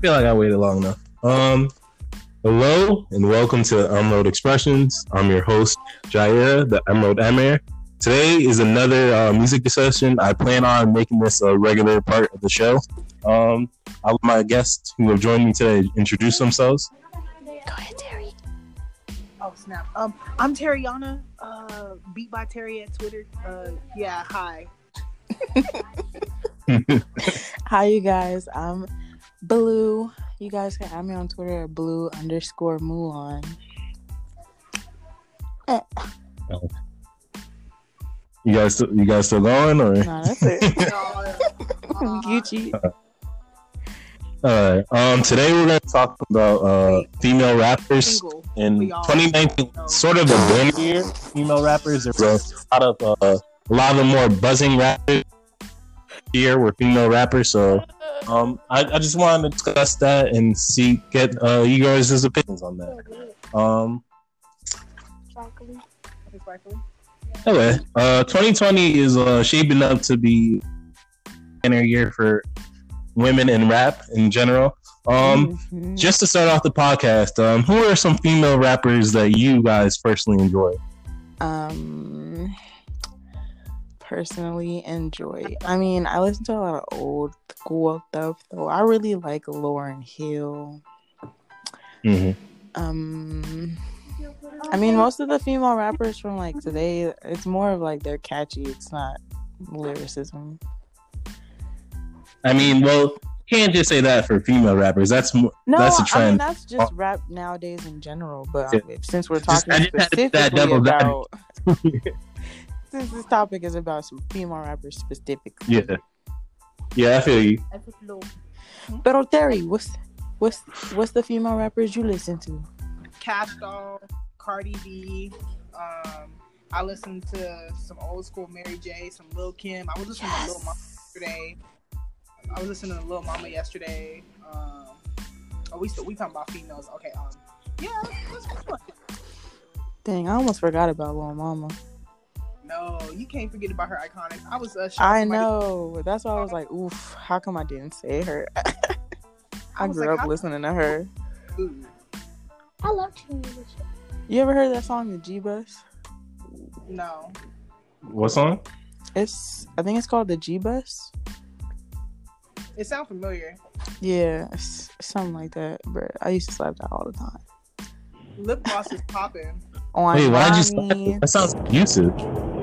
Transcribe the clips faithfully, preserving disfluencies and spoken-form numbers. feel like I waited long enough. Um, hello and welcome to Emerald Expressions. I'm your host, Jaira the Emerald Amair. Today is another uh, music discussion. I plan on making this a regular part of the show. Um, I'll let my guests who have joined me today introduce themselves. Go ahead, Terry. Oh, snap. Um, I'm Terriana, uh, beat by Terry at Twitter. Uh, yeah, hi. Hi, you guys. I'm Blue. You guys can add me on Twitter at Blue underscore Mulan. Eh. Oh. You guys, still, you guys still going? Or? Nah, that's it. Gucci. All right. Um, today we're going to talk about uh, female rappers in twenty nineteen. Sort of a boom year. Female rappers. There were a lot of uh, a lot of more buzzing rappers here. Were female rappers. So, um, I, I just wanted to discuss that and see get uh, you guys' opinions on that. Um. Anyway, uh, twenty twenty is uh, shaping up to be a year for women in rap in general. Um, mm-hmm. Just to start off the podcast, um, who are some female rappers that you guys personally enjoy? Um, personally enjoy. I mean, I listen to a lot of old school stuff, though. I really like Lauryn Hill. Mm-hmm. Um. I mean, most of the female rappers from like today, it's more of like they're catchy. It's not lyricism. I mean, well, you can't just say that for female rappers. That's more, no, that's a trend. I mean, that's just rap nowadays in general. But um, yeah. Since we're talking just, specifically that double about, since this topic is about some female rappers specifically, yeah, yeah, I feel you. But Terry, what's what's what's the female rappers you listen to? Cash Doll, Cardi B. Um, I listened to some old school Mary J, some Lil Kim. I was listening yes. to Lil Mama yesterday. I was listening to Lil Mama yesterday. Um, oh, we still we talking about females? Okay. Um, yeah. Let's, let's, let's Dang, I almost forgot about Lil Mama. No, you can't forget about her iconic. I was. Uh, I know. Did. That's why I was like, oof. How come I didn't say her? I, I grew like, up listening to her. Ooh. I love Tune Music. You ever heard that song, The G Bus? No. What song? It's I think it's called The G Bus. It sounds familiar. Yeah, something like that. But I used to slap that all the time. Lip gloss is popping. On Wait, why'd you slap that? That sounds abusive.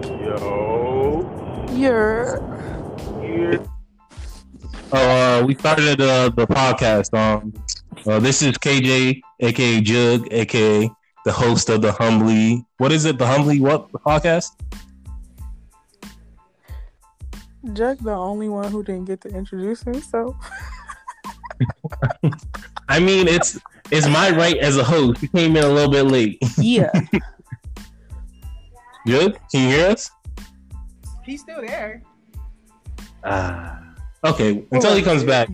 Yo. Yeah. Yeah. Uh, we started uh, the podcast. Um, uh, this is K J, aka Jug, aka the host of the Humbly. What is it? The Humbly what the podcast? Jug, the only one who didn't get to introduce himself. I mean, it's it's my right as a host. You came in a little bit late. Yeah. Jug, can you hear us? He's still there. Ah. Uh, Okay, until he comes back.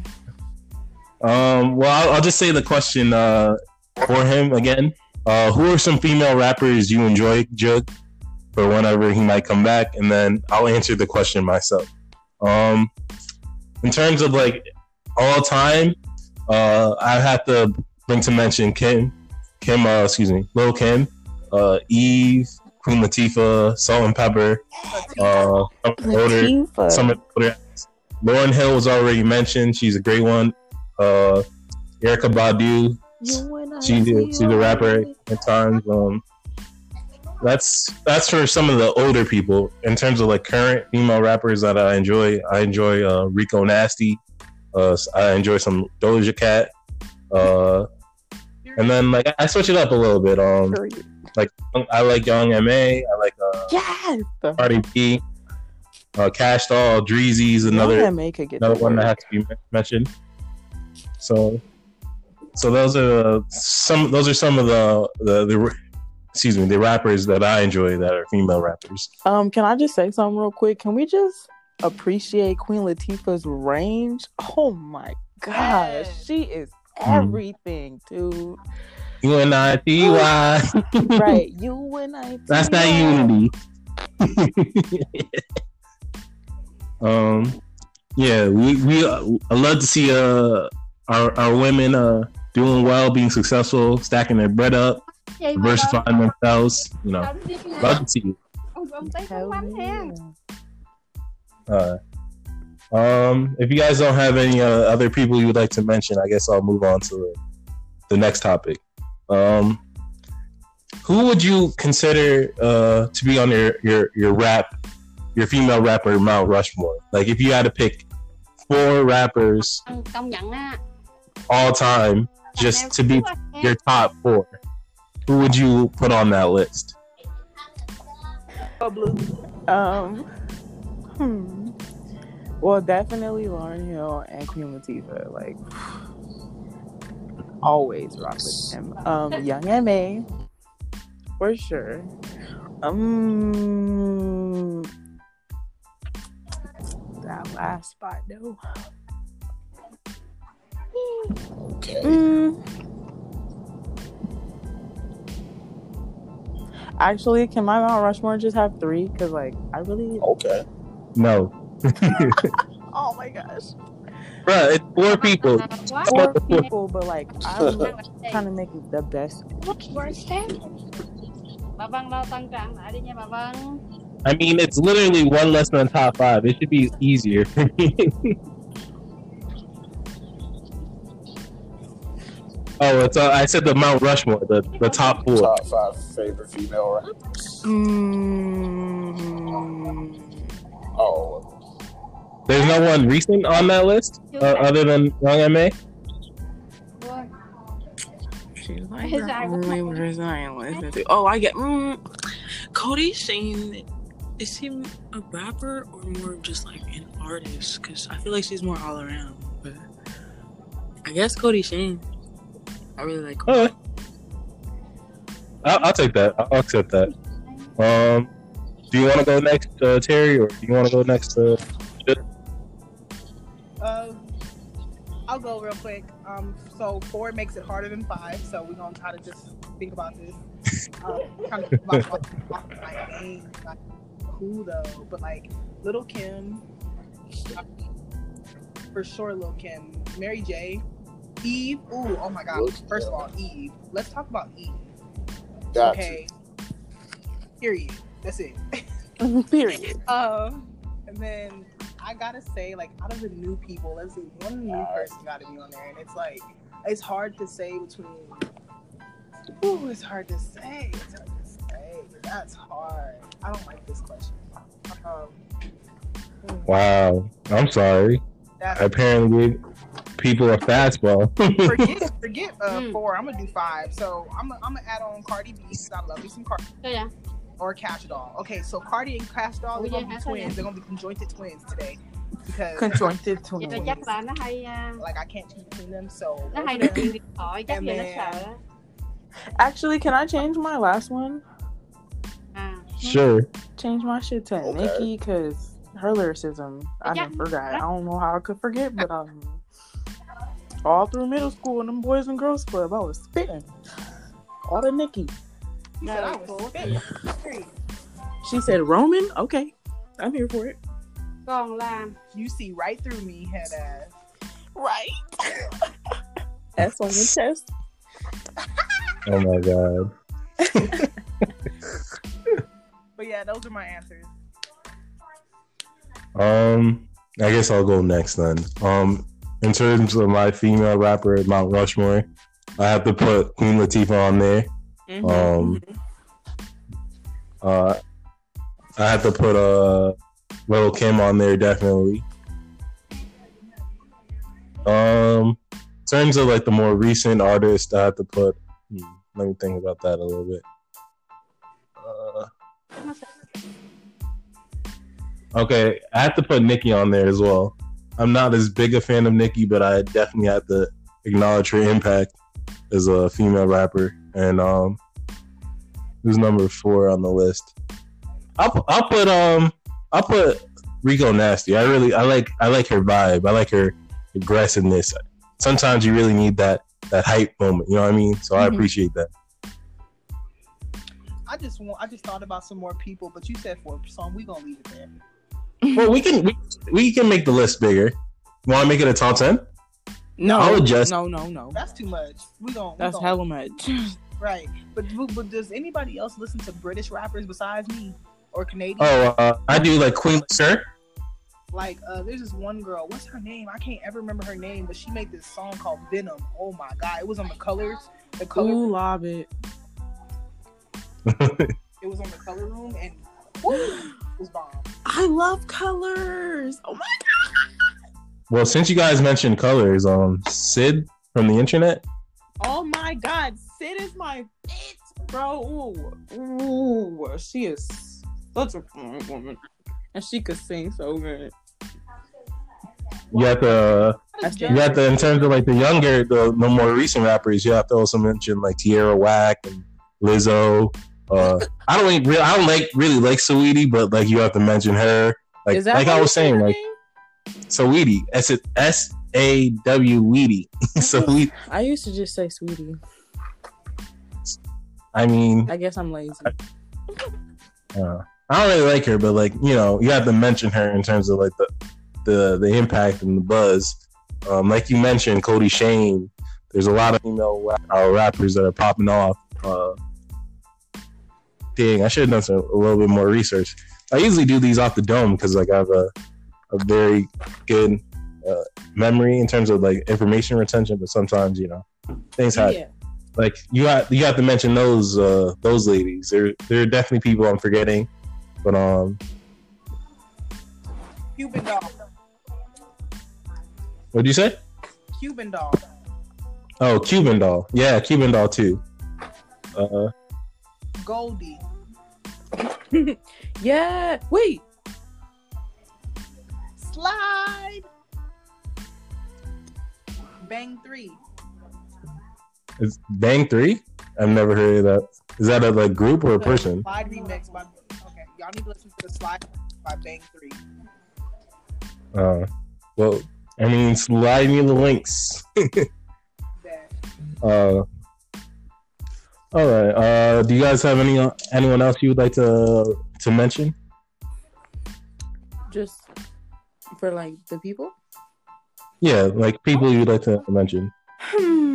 Um, well, I'll, I'll just say the question uh, for him again. Uh, who are some female rappers you enjoy, Jug, for whenever he might come back? And then I'll answer the question myself. Um, in terms of like all time, uh, I have to bring to mention Kim, Kim, uh, excuse me, Lil Kim, uh, Eve, Queen Latifah, Salt-N-Pepa, uh, some older, some older. Lauryn Hill was already mentioned. She's a great one. Uh, Erykah Badu. She's a, she's a rapper at times. Um, that's that's for some of the older people. In terms of like current female rappers that I enjoy, I enjoy uh, Rico Nasty. Uh, I enjoy some Doja Cat. Uh, and then like I switch it up a little bit. Um, like I like Young M A. I like uh, yes! Party P. Uh, Cash Doll, Dreezy is another another one that has to be mentioned. So, so those are some those are some of the, the the excuse me the rappers that I enjoy that are female rappers. Um, can I just say something real quick? Can we just appreciate Queen Latifah's range? Oh my gosh, she is everything, mm. dude. U N I T Y right? U N I T Y That's not unity. Um, yeah, we we uh, I love to see uh our, our women uh, doing well, being successful, stacking their bread up, okay, diversifying well. themselves. You know, love to see you. Uh, um, if you guys don't have any uh, other people you would like to mention, I guess I'll move on to the, the next topic. Um, who would you consider uh, to be on your, your, your rap, your female rapper Mount Rushmore? Like, if you had to pick four rappers all time just to be your top four, who would you put on that list? Oh, Blue. Um. Hmm. Well, definitely Lauryn Hill and Queen Latifah. Like, always rock with him. Um, Young M A, for sure. Um, that last spot though. Mm. Actually, can my Mount Rushmore just have three? Cause like I really okay. No. Oh my gosh. Bruh, it's four people. What? Four people, but like I'm trying to make it the best. I mean, it's literally one less than top five. It should be easier. Oh, it's uh, I said the Mount Rushmore, the, the top four. Top five favorite female rappers. Mm. Oh. There's no one recent on that list uh, other than Young M A? She's like the only person I am listening to. Oh, I get... Mm, Cody's saying, is he a rapper or more just like an artist? Because I feel like she's more all around. But I guess Cody Shane. I really like Cody. Right. I'll, I'll take that. I'll accept that. Um, do you want to go next, uh, Terry? Or do you want to go next to... Uh, Uh, I'll go real quick. Um, so four makes it harder than five. So we're gonna try to just think about this. Um, kind of think about my name, like who though? But like Lil Kim, for sure. Lil Kim, Mary J, Eve. Ooh, oh my God! First of all, Eve. Let's talk about Eve. Gotcha. Okay. Period. That's it. Period. Um, and then. I gotta say, like, out of the new people, let's see, one new person gotta be on there, and it's like, it's hard to say between. Ooh, it's hard to say. It's hard to say. That's hard. I don't like this question. Um, wow, I'm sorry. I apparently gave people a fastball. forget, forget uh, mm. four. I'm gonna do five. So I'm, I'm gonna add on Cardi B because I love you some Cardi. Oh yeah. Or Cash Doll. Okay, so Cardi and Cash Doll, they're gonna be twins. They're gonna be conjointed twins today because conjointed twins. Like I can't choose between them, so. And then... Actually, can I change my last one? Sure. Change my shit to okay. Nicki because her lyricism, I done forgot. I don't know how I could forget, but um, all through middle school and them boys and girls club, I was spitting all the Nicki. She said, I was she said Roman? Okay. I'm here for it. Long line. You see right through me, head ass. Right? That's on your chest. Oh my God. But yeah, those are my answers. Um, I guess I'll go next then. Um, in terms of my female rapper at Mount Rushmore, I have to put Queen Latifah on there. Mm-hmm. Um, uh, I have to put a uh, Lil Kim on there definitely. Um, in terms of like the more recent artist, I have to put. Hmm, let me think about that a little bit. Uh, okay, I have to put Nicki on there as well. I'm not as big a fan of Nicki, but I definitely have to acknowledge her impact as a female rapper. And um, who's number four on the list? I'll I'll put um I'll put Rico Nasty. I really I like I like her vibe. I like her aggressiveness. Sometimes you really need that that hype moment. You know what I mean? So mm-hmm. I appreciate that. I just want I just thought about some more people, but you said four, so we gonna leave it there. Well, we can we, we can make the list bigger. Want to make it a top ten? No, I would just, no, no, no. That's too much. We don't. That's don't. Hella much. Right. But, but does anybody else listen to British rappers besides me or Canadian? Oh, uh, I do like Queen Latifah. Like, uh, there's this one girl. What's her name? I can't ever remember her name, but she made this song called Venom. Oh, my God. It was on the Colors. The Color Ooh, Room. Love it. It was on the Color Room, and woo, it was bomb. I love Colors. Oh, my God. Well, since you guys mentioned Colors, um, Sid from the internet. Oh, my God. Sid is my bitch, bro. Ooh. Ooh. She is such a fun woman. And she could sing so good. You have to, you have to, in terms of like the younger, the, the more recent rappers, you have to also mention like Tierra Whack and Lizzo. Uh, I don't really, I don't like really like Saweetie, but like you have to mention her. Like, Is that like I was saying, like Saweetie, S S A W Weedy. Saweetie. I used to just say Sweetie. I mean, I guess I'm lazy. I, uh, I don't really like her, but like, you know, you have to mention her in terms of like the the, the impact and the buzz. Um, like you mentioned, Cody Shane. There's a lot of female uh, rappers that are popping off. Uh, dang, I should have done some, a little bit more research. I usually do these off the dome because like I have a, a very good uh, memory in terms of like information retention, but sometimes, you know, things happen. Yeah. Like you have you have to mention those uh, those ladies. There there are definitely people I'm forgetting. But um, Cuban Doll. What'd you say? Cuban Doll. Oh, Cuban Doll. Yeah, Cuban Doll too. Uh. Goldie. Yeah. Wait. Slide. Bang Three. Is Bang Three? I've never heard of that. Is that a like group or a person? Slide remix by. Y'all need to listen to the Slide by Bang Three. Uh, well, I mean, slide me the links. uh, all right. Uh, do you guys have any anyone else you would like to to mention? Just for like the people. Yeah, like people you'd like to mention. Hmm.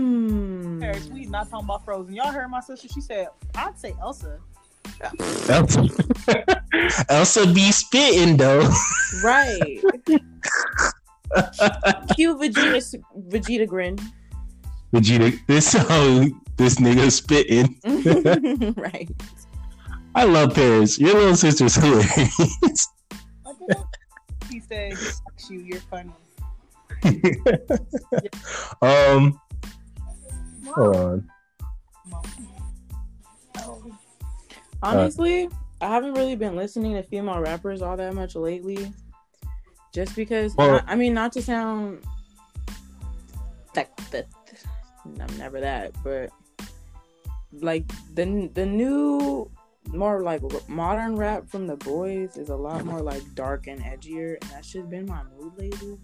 We not talking about Frozen. Y'all heard my sister? She said, "I'd say Elsa." Elsa. Elsa be spitting though, right? Cute Vegeta, Vegeta grin. Vegeta, this oh, this nigga spitting, right? I love Paris. Your little sister's hilarious. He said, "Fuck you, you're funny." um, Mom. Hold on. Mom. Oh. Honestly, uh, I haven't really been listening to female rappers all that much lately. Just because, well, not, I mean, not to sound like that, I'm never that, but like the the new, more like modern rap from the boys is a lot more like dark and edgier, and that's just been my mood lately.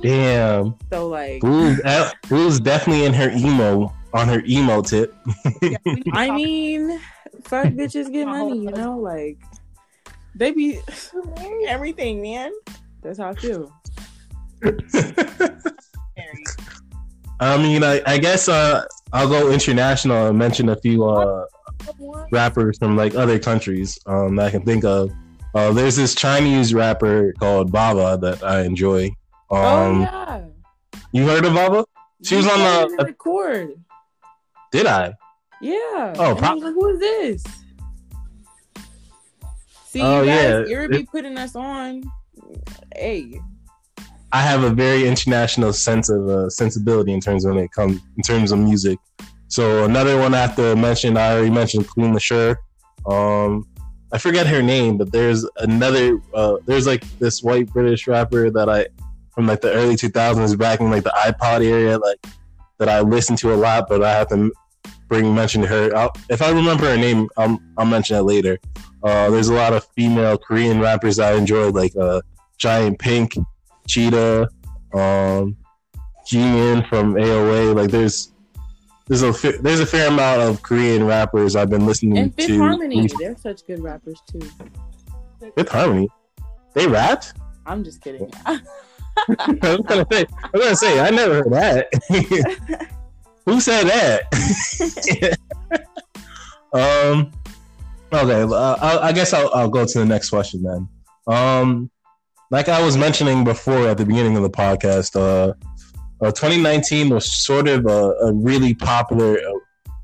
Damn. So like, Blue's, Blue's definitely in her emo on her emo tip. I mean, fuck bitches get money, you know, like they be everything, man. That's how I feel. I mean, I, I guess uh, I'll go international and mention a few uh, rappers from like other countries um, that I can think of. Uh, there's this Chinese rapper called Baba that I enjoy. Um, oh yeah, you heard of Baba? She you was on the record. Did I? Yeah. Oh, pro- I was like, who is this? See, oh, you guys, you're yeah. be putting us on. Hey, I have a very international sense of uh, sensibility in terms of when it comes in terms of music. So another one I have to mention, I already mentioned Queen Latifah. Um, I forget her name, but there's another. Uh, there's like this white British rapper that I. From like the early two thousands, back in like the iPod area, like that I listened to a lot, but I have to bring mention to her. I'll, if I remember her name, I'll, I'll mention it later. Uh, there's a lot of female Korean rappers I enjoy, like uh, Giant Pink, Cheetah, um, Jin In from A O A. Like there's there's a there's a fair amount of Korean rappers I've been listening to. And Fifth to. Harmony, they're such good rappers too. Fifth Harmony, they rapped? I'm just kidding. I was gonna say, I was gonna say, I never heard that. Who said that? um. Okay, uh, I, I guess I'll, I'll go to the next question then. Um, like I was mentioning before at the beginning of the podcast, uh, uh twenty nineteen was sort of a, a really popular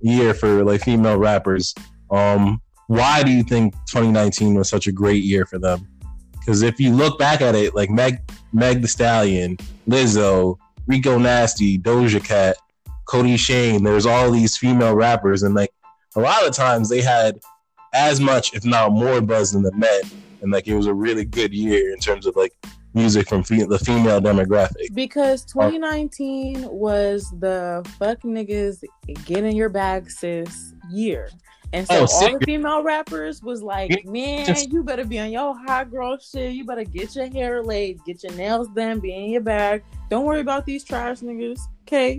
year for like female rappers. Um, why do you think twenty nineteen was such a great year for them? Because if you look back at it, like Meg, Meg Thee Stallion, Lizzo, Rico Nasty, Doja Cat, Cody Shane, there's all these female rappers, and like a lot of times they had as much, if not more, buzz than the men, and like it was a really good year in terms of like music from fe- the female demographic. Because twenty nineteen um, was the fuck niggas get in your bag sis year, and so oh, all sick. the female rappers was like, man, Just- you better be on your high girl shit. You better get your hair laid, get your nails done, be in your bag. Don't worry about these trash niggas, okay?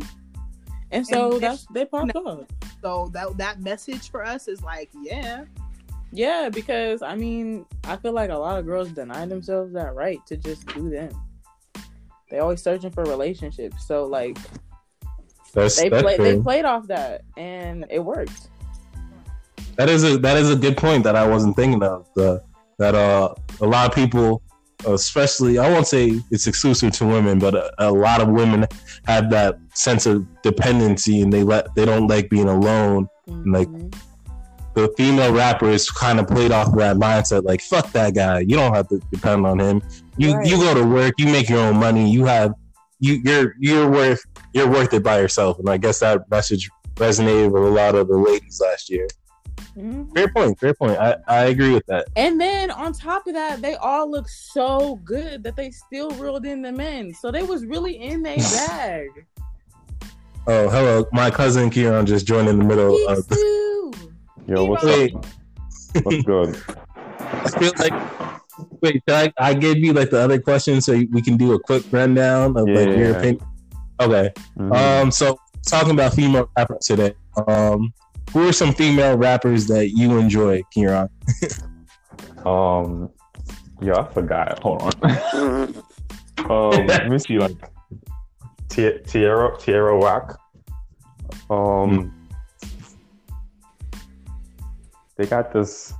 And so and that's they popped up. So that that message for us is like, yeah. Yeah, because, I mean, I feel like a lot of girls deny themselves that right to just do them. They always searching for relationships. So, like, that's, they, that's play, they played off that, and it worked. That is a that is a good point that I wasn't thinking of. The, that uh, a lot of people, especially, I won't say it's exclusive to women, but a, a lot of women have that sense of dependency, and they let they don't like being alone, mm-hmm. and like... the female rappers kind of played off of that mindset, like, fuck that guy. You don't have to depend on him. You right. you go to work, you make your own money, you have you you're you're worth you're worth it by yourself. And I guess that message resonated with a lot of the ladies last year. Mm-hmm. Fair point, fair point. I, I agree with that. And then on top of that, they all look so good that they still reeled in the men. So they was really in their bag. Oh, hello. My cousin Keyron just joined in the middle Me of the Yo, what's wait. up? What's good? I feel like wait, I, I gave you like the other question, so we can do a quick rundown of yeah, like your yeah. opinion. Okay. Mm-hmm. Um. So talking about female rappers today, um, who are some female rappers that you enjoy, Keyron? um. Yeah, I forgot. Hold on. um. Let me see. Like T- Tierra Tierra Whack. Um. Mm. They got this.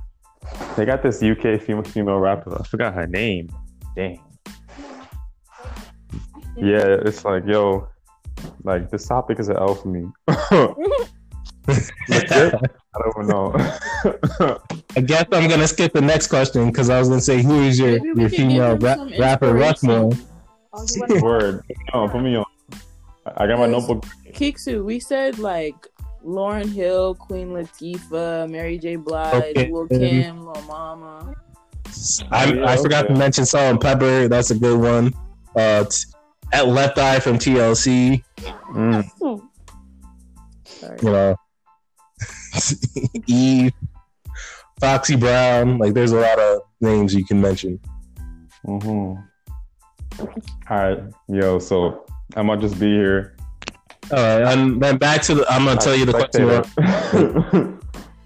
They got this U K female female rapper. I forgot her name. Dang. Yeah, it's like yo, like this topic is an L for me. I don't know. I guess I'm gonna skip the next question because I was gonna say who is your, your female ra- rapper Rushmore? Word. No, put me on. I got my notebook. Kiksu, we said like. Lauryn Hill, Queen Latifah, Mary J. Blige, okay. Lil Kim, Lil Mama. I, yeah, I okay. forgot to mention Salt-N-Pepa. That's a good one. Uh, t- at Left Eye from T L C. Mm. Sorry. You know, Eve, Foxy Brown. Like, there's a lot of names you can mention. Mm-hmm. All right, yo. So I might just be here. All right, and then back to the. I'm gonna I tell you the question.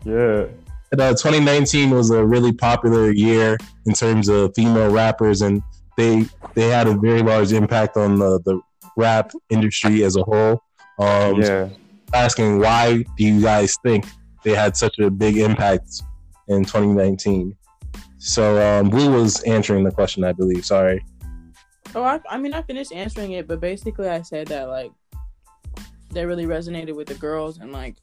yeah, and, uh, twenty nineteen was a really popular year in terms of female rappers, and they they had a very large impact on the, the rap industry as a whole. Um, yeah, so asking why do you guys think they had such a big impact in twenty nineteen? So um, Blue was answering the question, I believe. Sorry. Oh, I, I mean, I finished answering it, but basically, I said that like. That really resonated with the girls, and like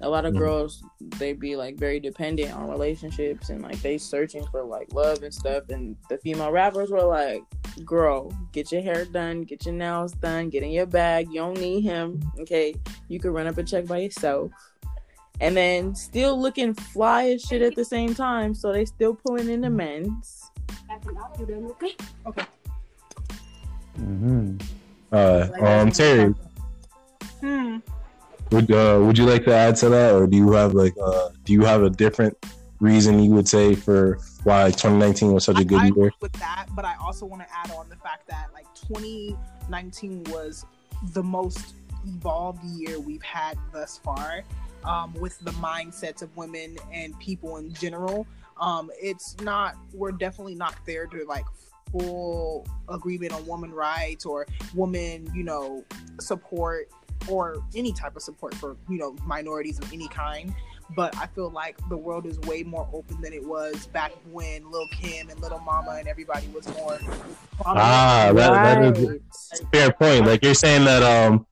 a lot of mm-hmm. girls, they be like very dependent on relationships, and like they searching for like love and stuff. And the female rappers were like, "Girl, get your hair done, get your nails done, get in your bag. You don't need him, okay? You can run up a check by yourself." And then still looking fly as shit at the same time, so they still pulling in the men's. Okay. Okay. Mhm. Uh, um, Terry. Hmm. Would uh, would you like to add to that, or do you have like uh, do you have a different reason you would say for why twenty nineteen was such a good I, I year? With that, but I also want to add on the fact that like twenty nineteen was the most evolved year we've had thus far, um, with the mindsets of women and people in general. Um, it's not we're definitely not there to like full agreement on woman rights or woman, you know, support or any type of support for, you know, minorities of any kind. But I feel like the world is way more open than it was back when Lil Kim and Lil Mama and everybody was more. Ah, that, right. that is a fair point. Like you're saying that um,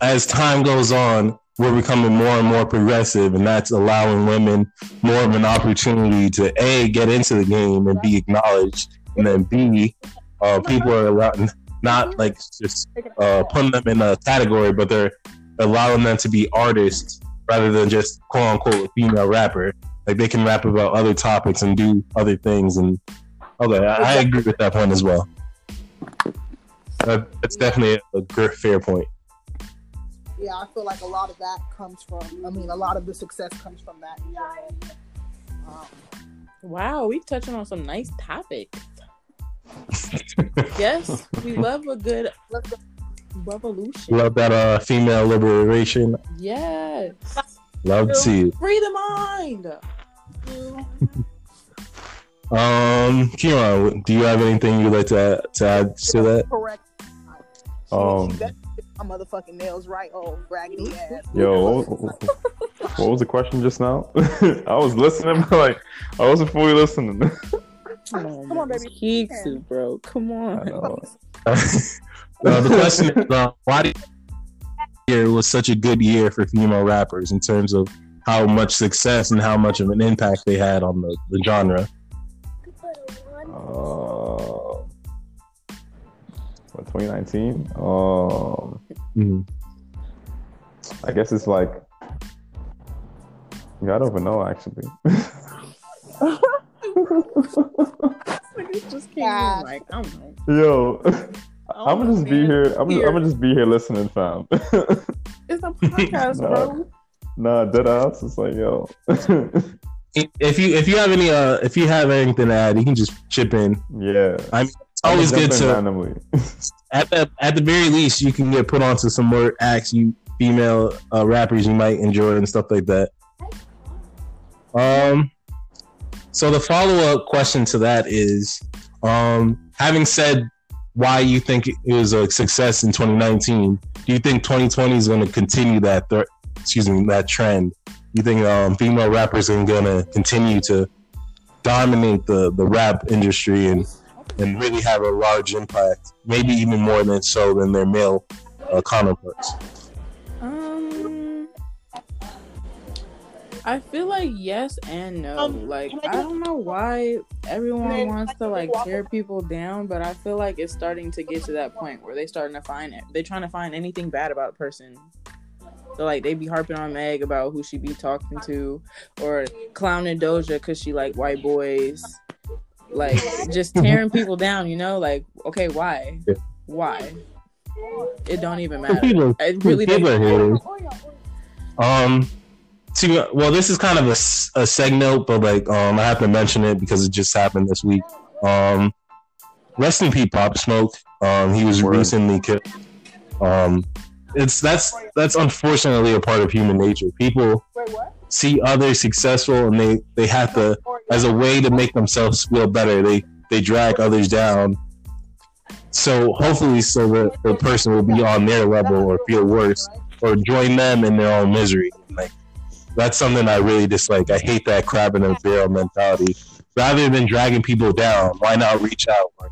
as time goes on, we're becoming more and more progressive, and that's allowing women more of an opportunity to A, get into the game and be acknowledged, and then B, uh, people are allowed, not like just uh, putting them in a category, but they're allowing them to be artists rather than just quote unquote a female rapper. Like they can rap about other topics and do other things. And okay, I, I agree with that point as well. Uh, that's definitely a good, fair point. Yeah, I feel like a lot of that comes from, I mean, a lot of the success comes from that. Um, wow, we've touched on some nice topics. Yes, we love a good revolution. Love that uh, female liberation. Yes. Love to see you. Free the mind. um, Keyron, do you have anything you'd like to, to add to that? Correct. Um. My motherfucking nails right, old raggedy ass. Yo, what, what was the question just now? I was listening, but like I wasn't fully listening. Come on, come on baby. Cheeks, bro. Come on. uh, the question is, uh, why do you think it was such a good year for female rappers in terms of how much success and how much of an impact they had on the, the genre? Uh, twenty nineteen Um, mm-hmm. I guess it's like, yeah, I don't even know actually. Just yeah. Like, I'm like, yo, I'm gonna just be here. I'm gonna, I'm gonna just be here listening, fam. It's a podcast, nah, bro. Nah, dead ass. It's like, yo. If you if you have any uh if you have anything to add, you can just chip in. Yeah, I mean, it's always good to. at the at the very least, you can get put onto some more acts you female uh, rappers you might enjoy and stuff like that. Um, so the follow up question to that is, um, having said why you think it was a success in twenty nineteen, do you think twenty twenty is going to continue that? Th- excuse me, that trend. You think um, female rappers are going to continue to dominate the, the rap industry and and really have a large impact, maybe even more than so than their male uh, counterparts? Um, I feel like yes and no. Um, like I don't know why everyone wants to like tear people down, but I feel like it's starting to get to that point where they starting to find it. They're trying to find anything bad about a person. So, like, they be harping on Meg about who she be talking to, or clowning Doja because she like white boys, like just tearing people down, you know? Like, okay, why? Why? It don't even matter. People, it really doesn't. Um, see, well, this is kind of a, a segment, but like, um, I have to mention it because it just happened this week. Um, rest in peace, Pop Smoke. Um, he was recently killed. Um. It's that's that's unfortunately a part of human nature. People Wait, see others successful, and they, they have to, as a way to make themselves feel better, they they drag others down. So hopefully, so that the person will be on their level or feel worse, or join them in their own misery. Like that's something I really dislike. I hate that crab in a barrel mentality. Rather than dragging people down, why not reach out or,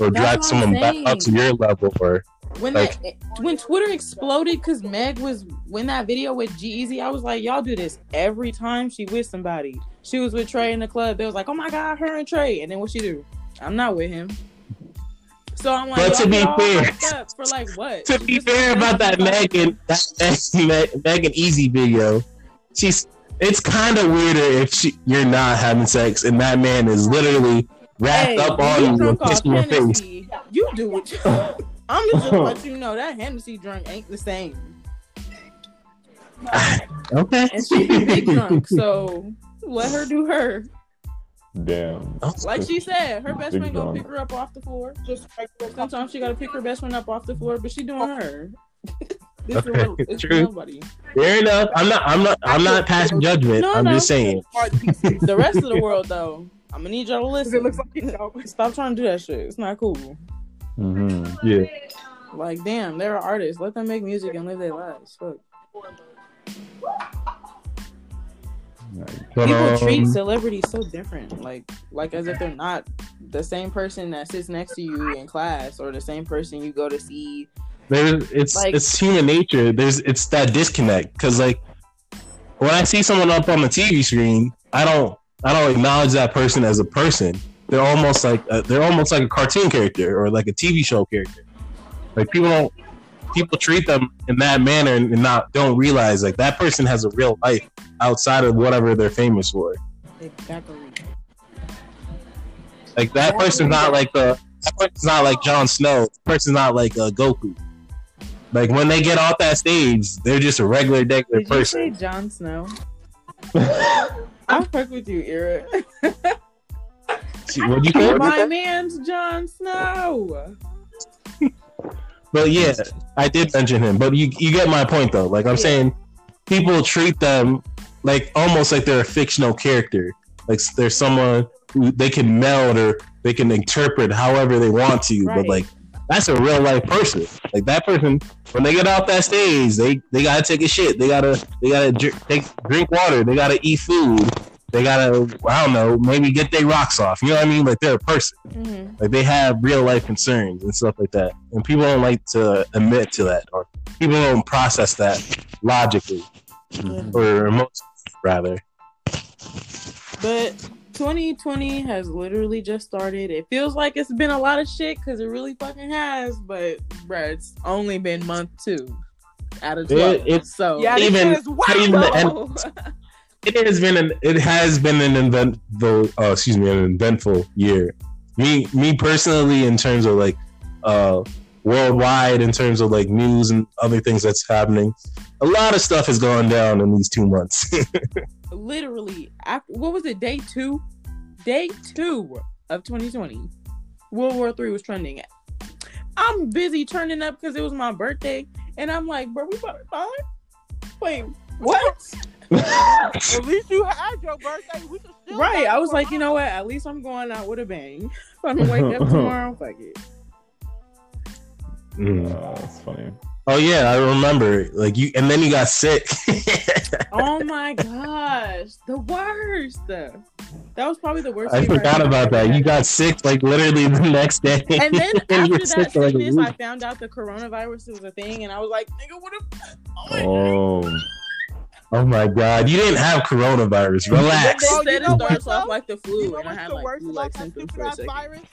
or drag someone back up to your level or. When like, that, when Twitter exploded because Meg was when that video with G-Eazy, I was like, y'all do this every time she with somebody. She was with Trey in the club. They was like, oh my god, her and Trey. And then what she do? I'm not with him. So I'm like, but to be fair, for like what? To be fair about that Meg and that Meg and Eazy video, she's it's kind of weirder if she, you're not having sex and that man is literally wrapped hey, up on you and kissing your face. You do what you. I'm just gonna let you know that Hennessy drunk ain't the same. Okay. And she's a big drunk, so let her do her. Damn. Like she said, her best friend gonna pick her up off the floor. Just sometimes she gotta pick her best friend up off the floor, but she doing her. This okay. Is it's true. Nobody. Fair enough. I'm not. I'm not. I'm not passing judgment. No, I'm no. just saying. The rest of the world, though, I'm gonna need y'all to listen. It looks like it, y'all. Stop trying to do that shit. It's not cool. Mm-hmm. Yeah. Like, damn, they're artists. Let them make music and live their lives. Fuck. People treat celebrities so different, like like as if they're not the same person that sits next to you in class or the same person you go to see. There's, it's like, it's human nature. There's it's that disconnect because like when I see someone up on the T V screen, I don't I don't acknowledge that person as a person. They're almost like a, they're almost like a cartoon character or like a T V show character. Like people don't people treat them in that manner and not don't realize like that person has a real life outside of whatever they're famous for. Exactly. Like that exactly. person's not like the that person's not like Jon Snow. That person's not like uh, Goku. Like when they get off that stage, they're just a regular, regular Did person. Did you say Jon Snow? I fuck with you, Eric. What do you call my man's Jon Snow? But yeah, I did mention him. But you you get my point though. Like I'm yeah. saying, people treat them like almost like they're a fictional character. Like they're someone who they can meld or they can interpret however they want to. Right. But like that's a real life person. Like that person, when they get off that stage, they, they gotta take a shit. They gotta they gotta dr- take, drink water. They gotta eat food. They gotta, I don't know, maybe get their rocks off. You know what I mean? Like they're a person. Mm-hmm. Like they have real life concerns and stuff like that. And people don't like to admit to that, or people don't process that logically mm-hmm. or emotionally, rather. But twenty twenty has literally just started. It feels like it's been a lot of shit because it really fucking has. But bruh, it's only been month two out of twelve. It, it's so yeah, even, it's wild. It has been an it has been an invent the uh, excuse me an eventful year. Me me personally in terms of like uh, worldwide in terms of like news and other things that's happening. A lot of stuff has gone down in these two months. Literally, after, what was it? Day two, day two of twenty twenty. World War Three was trending. I'm busy turning up because it was my birthday, and I'm like, bro, we about to fall? Wait, what? At least you had your birthday. We can still right. I was like, you know what? At least I'm going out with a bang. I'm gonna wake up tomorrow. Fuck it. Mm. Oh, that's funny. Oh yeah, I remember. Like you, and then you got sick. Oh my gosh, the worst. That was probably the worst. I forgot about that. Had. You got sick like literally the next day. And then and after that sick, sickness, like, I found out the coronavirus was a thing, and I was like, nigga, what if? Oh. oh. Oh my God! You didn't have coronavirus. Relax. They said it starts off like the flu, you know, and I had like flu-like symptoms for a second.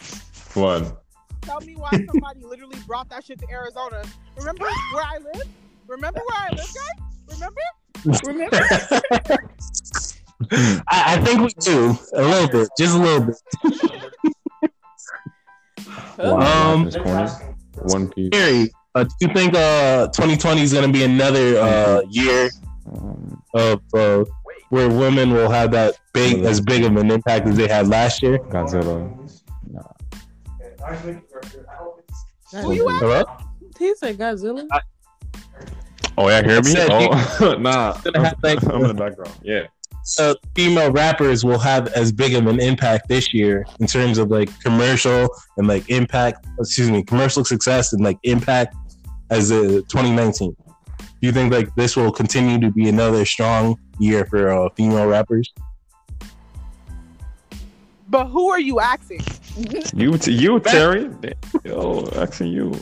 What? Tell me why somebody literally brought that shit to Arizona. Remember where I live? Remember where I live, guys? Remember? Remember? I, I think we do a little bit, just a little bit. um, One piece. Mary, uh, do you think uh, twenty twenty is going to be another uh, year? Of uh, where women will have that big as big of an impact as they had last year. Godzilla. Nah. Who you at? Hello? He said Godzilla. I- oh, y'all hear me? Oh, nah. I'm in the background. Yeah. So female rappers will have as big of an impact this year in terms of like commercial and like impact. Excuse me, commercial success and like impact as a twenty nineteen. Do you think like this will continue to be another strong year for uh, female rappers? But who are you asking? You, t- you, Terry. Yo, asking you.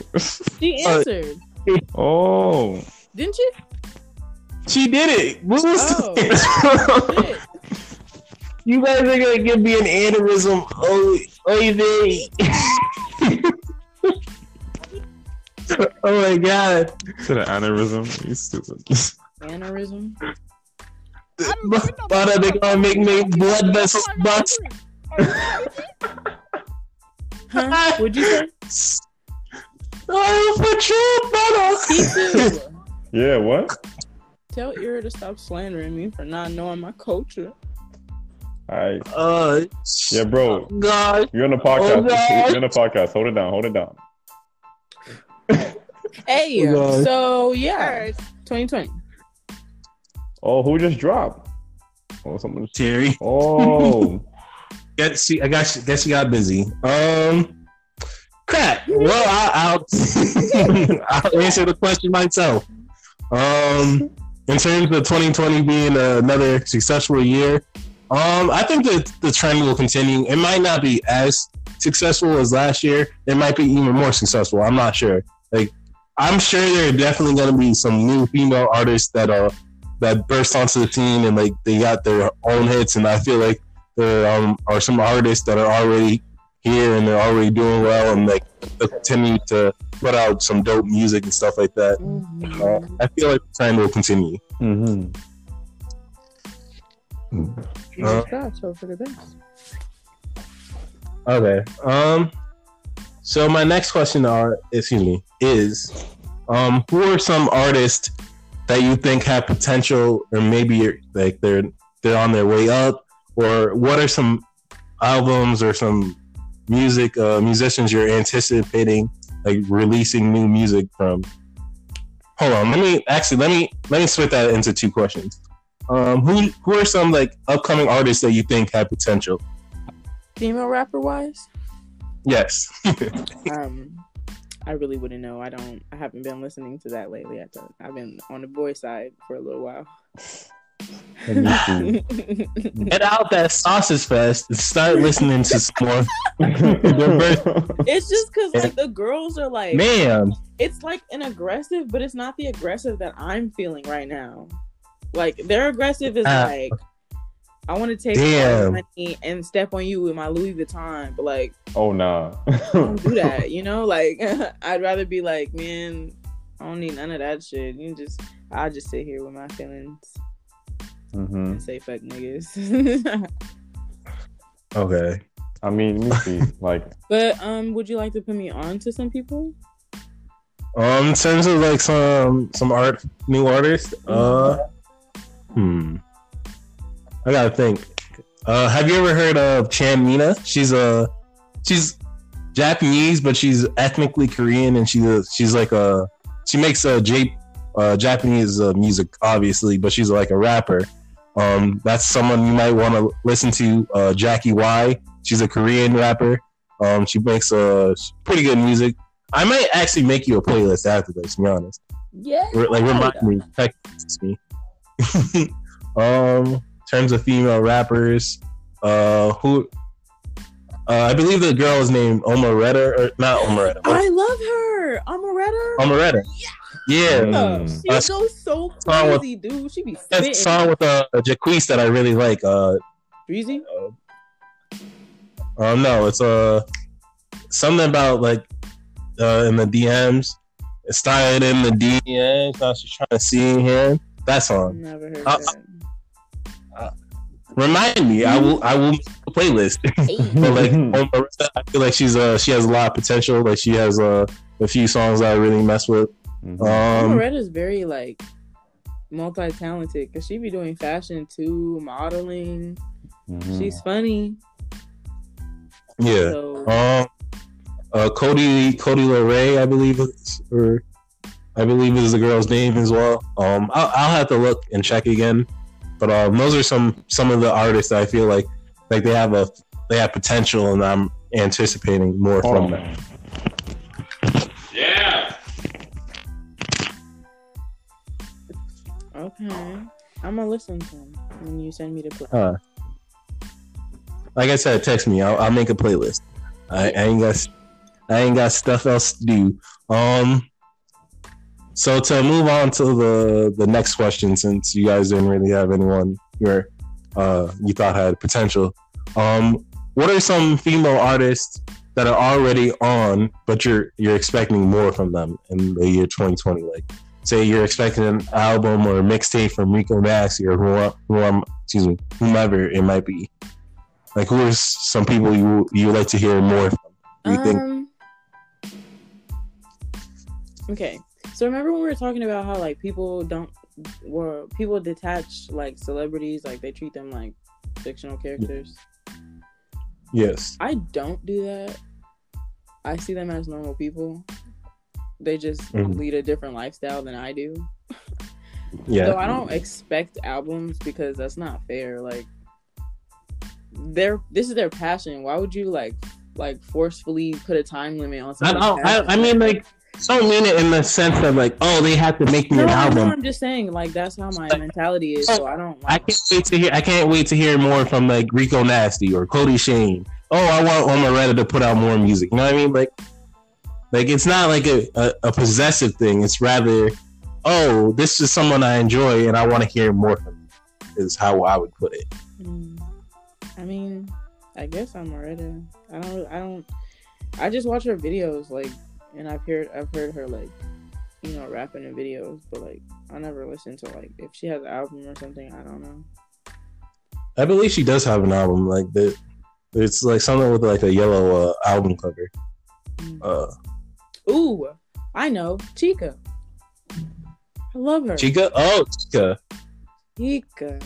She answered. Uh, oh. Didn't you? She did it. What was oh, it? You guys are gonna give me an aneurysm. Oh, oh, oh my God! To the aneurysm, you stupid. Aneurysm. Why they gonna make me blood vessels bust? Huh? Would you say? Oh, for true, brother. Yeah, what? Tell Ira to stop slandering me for not knowing my culture. All right. Uh, yeah, bro. God. You're on the podcast. Oh, You're on the podcast. Hold it down. Hold it down. Hey, oh so yeah, twenty twenty. Oh, who just dropped? Oh, someone. Terry. Oh, Guess she, I got. Guess she got busy. Um, crap. Well, I, I'll I'll answer the question myself. Um, in terms of twenty twenty being another successful year, um, I think that the trend will continue. It might not be as successful as last year. It might be even more successful. I'm not sure. Like, I'm sure there are definitely going to be some new female artists that are. That burst onto the scene and like they got their own hits, and I feel like there um, are some artists that are already here and they're already doing well, and like they'll continue to put out some dope music and stuff like that. Mm-hmm. Uh, I feel like the trend will continue. Mm-hmm. Uh, okay. Um. So my next question are excuse me is, um, who are some artists that you think have potential, or maybe like they're they're on their way up, or what are some albums or some music uh, musicians you're anticipating like releasing new music from? Hold on, let me actually let me let me split that into two questions. Um, who who are some like upcoming artists that you think have potential? Female rapper wise? Yes. um. I really wouldn't know. I don't. I haven't been listening to that lately. I thought I've been on the boy side for a little while. Get out that sausage fest and start listening to some more. It's just because like the girls are like, man, it's like an aggressive, but it's not the aggressive that I'm feeling right now. Like their aggressive is uh, like, I want to take your money and step on you with my Louis Vuitton, but like, oh nah, don't do that. You know, like I'd rather be like, man, I don't need none of that shit. You just, I'll just sit here with my feelings mm-hmm. and say fuck niggas. Okay, I mean, let me see, like, but um, would you like to put me on to some people? Um, in terms of like some some art, new artists, uh, hmm. I gotta think. Uh, have you ever heard of Chan Mina? She's a, she's Japanese, but she's ethnically Korean, and she's a, she's like a she makes a J, uh, Japanese uh, music, obviously, but she's like a rapper. Um, that's someone you might want to listen to. Uh, Jackie Y. She's a Korean rapper. Um, she makes uh, pretty good music. I might actually make you a playlist after this, to be honest. Yeah. Re- like remind me, text me. um. In terms of female rappers, uh, who uh, I believe the girl is named Omeretta, or not Omeretta. I love her, Omeretta. Omeretta, yeah, yeah. Oh, she uh, goes so crazy, with, dude. She be spitting. That song with a, a Jaquise that I really like. Uh, Dreezy. Uh, uh, no, it's uh something about like uh, in the D Ms. It's styled in the D Ms. I was just trying to see him. That song. Never heard uh, that. Uh, remind me, I will. I will make a playlist. But like, Omeretta, I feel like she's uh she has a lot of potential. Like she has uh, a few songs that I really mess with. Um, Omeretta is very like multi-talented because she be doing fashion too, modeling. Mm-hmm. She's funny. Yeah. So. Um. Uh, Cody Cody LeRae, I believe, or I believe is the girl's name as well. Um. I'll, I'll have to look and check again. But um, those are some, some of the artists that I feel like like they have a they have potential, and I'm anticipating more oh. from them. Yeah. Okay, I'm gonna listen to them when you send me the play. Huh. Like I said, text me. I'll, I'll make a playlist. I, I ain't got I ain't got stuff else to do. Um. So to move on to the, the next question, since you guys didn't really have anyone you're, uh, you thought had potential, um, what are some female artists that are already on, but you're you're expecting more from them in the year twenty twenty? Like, say you're expecting an album or a mixtape from Rico Nasty or who, who I'm, excuse me, whomever it might be. Like, who are some people you you would like to hear more from? Do you um, think? Okay. So remember when we were talking about how like people don't, well, people detach like celebrities, like they treat them like fictional characters? Yes. I don't do that. I see them as normal people. They just mm-hmm. lead a different lifestyle than I do. Yeah. So I don't expect albums because that's not fair. Like their this is their passion. Why would you like like forcefully put a time limit on something? I, I, I mean, like, so mean it in the sense that like, oh, they have to make me no, an album. No, I'm just saying, like, that's how my mentality is. So I don't. Like, I can't wait to hear. I can't wait to hear more from like Rico Nasty or Cody Shane. Oh, I want Omeretta to put out more music. You know what I mean? Like, like it's not like a, a, a possessive thing. It's rather, oh, this is someone I enjoy and I want to hear more from. Is how I would put it. Mm. I mean, I guess I'm already. I don't. I don't. I just watch her videos, like, and I've heard. I've heard her like, you know, rapping in videos, but like, I never listen to like if she has an album or something. I don't know. I believe she does have an album. Like that, it's like something with like a yellow uh, album cover. Mm. Uh, Ooh, I know Chica. I love her. Chica. Oh, Chica. Chica.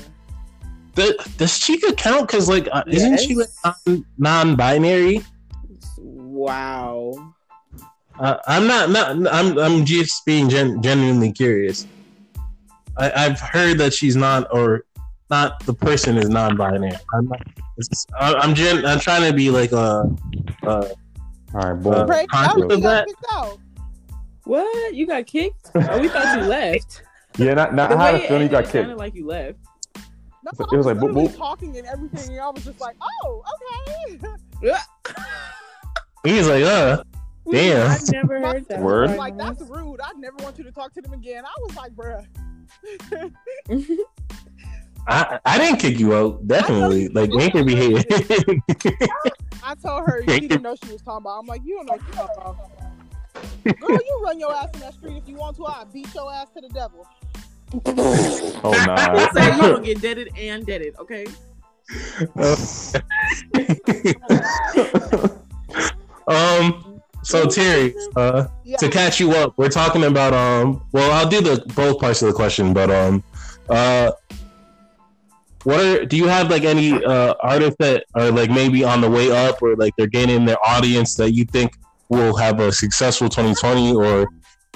The, does Chica count? Because, like, uh, yes. Isn't she like, non- non-binary? Wow. Uh, I'm not, not. I'm. I'm just being gen- genuinely curious. I, I've heard that she's not, or not. The person is non-binary. I'm. Not, I, I'm. Gen- I'm trying to be like a. Uh, uh, All right, boy. Uh, oh, what? You got kicked? Oh, we thought you left. Yeah, not, not I had a feeling you got kicked. It sounded like you left. No, so, it was, was like boop boop talking and everything, and I was just like, "Oh, okay." He was like, "Uh, damn." I've never heard that. Word. Like, that's rude. I never want you to talk to them again. I was like, "Bruh." I I didn't kick you out. Definitely, like, we ain't gonna be here. I told her she didn't know she was talking about. I'm like, you don't know what you're talking about. Girl, you run your ass in that street if you want to. I beat your ass to the devil. Oh no! Nah. Say you gonna get deaded and deaded, okay? um. So Terry, uh, yeah. to catch you up, we're talking about um. Well, I'll do the both parts of the question, but um, uh, what are do you have like any uh artists that are like maybe on the way up or like they're gaining their audience that you think will have a successful twenty twenty or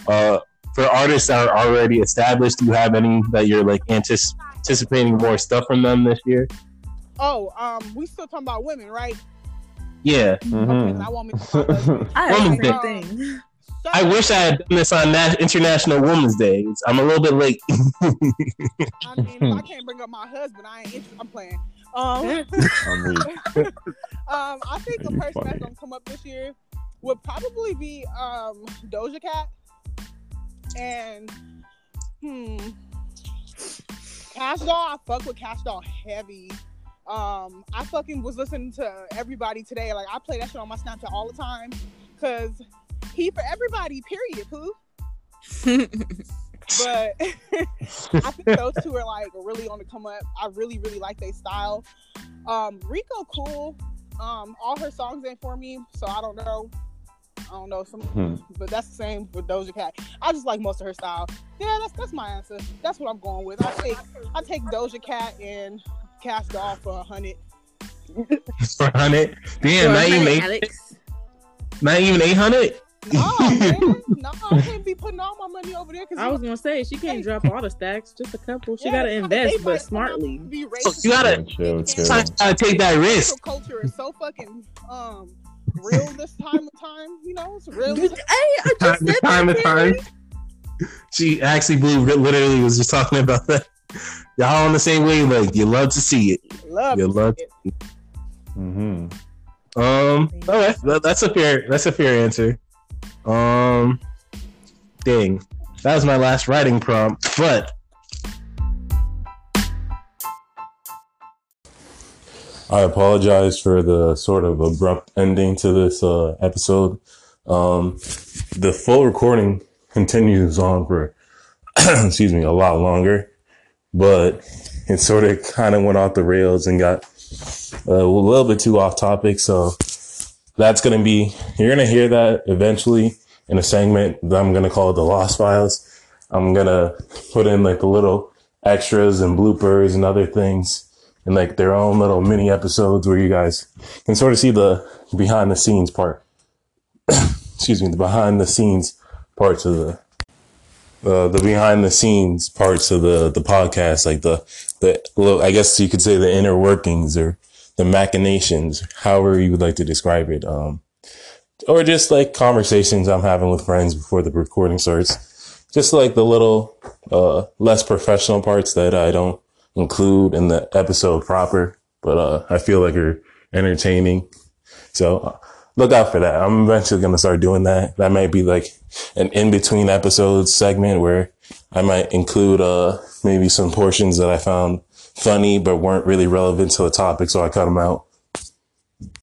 uh. For artists that are already established, do you have any that you're like antici- anticipating more stuff from them this year? Oh, um, we still talking about women, right? Yeah. Mm-hmm. Okay, I want me to talk about I, women like, thing. Um, so- I wish I had done this on Na- International Women's Day. I'm a little bit late. I mean, if I can't bring up my husband, I ain't interested. I'm playing. Um, um I think the person that's gonna come up this year would probably be um Doja Cat. And hmm, Cash Doll, I fuck with Cash Doll heavy. Um, I fucking was listening to Everybody today. Like I play that shit on my Snapchat all the time, cause he for everybody. Period. Poo. But I think those two are like really on the come up. I really, really like their style. Um, Rico, cool. Um, all her songs ain't for me, so I don't know. I don't know, some, hmm. but that's the same with Doja Cat. I just like most of her style. Yeah, that's that's my answer. That's what I'm going with. I take I take Doja Cat and Cash Doll for a hundred. For a hundred? Damn, not even eight. Not even eight hundred? No, man. No, I can't be putting all my money over there. Cause I was gonna say she can't hey. drop all the stacks, just a couple. She yeah, gotta invest, but smartly. Oh, you gotta, chill, chill. gotta take that risk. Culture is so fucking um. real this time of time, you know, it's real. Hey, I just said time of time. She actually blew. Literally, was just talking about that. Y'all on the same wavelength. Like, you love to see it. Love you love. It. To see it. Mm-hmm. Um. All right. That, that's a fair. That's a fair answer. Um. Dang, that was my last writing prompt, but. I apologize for the sort of abrupt ending to this uh, episode. Um, the full recording continues on for, excuse me, a lot longer, but it sort of kind of went off the rails and got uh, a little bit too off topic. So that's going to be, you're going to hear that eventually in a segment that I'm going to call the Lost Files. I'm going to put in like the little extras and bloopers and other things. And like their own little mini episodes where you guys can sort of see the behind the scenes part. Excuse me, the behind the scenes parts of the uh, the behind the scenes parts of the, the podcast, like the the little, I guess you could say the inner workings or the the machinations, however you would like to describe it, um, or just like conversations I'm having with friends before the recording starts, just like the little uh, less professional parts that I don't include in the episode proper, but uh, I feel like are entertaining. So look out for that. I'm eventually going to start doing that. That might be like an in-between episodes segment where I might include uh maybe some portions that I found funny but weren't really relevant to the topic, so I cut them out.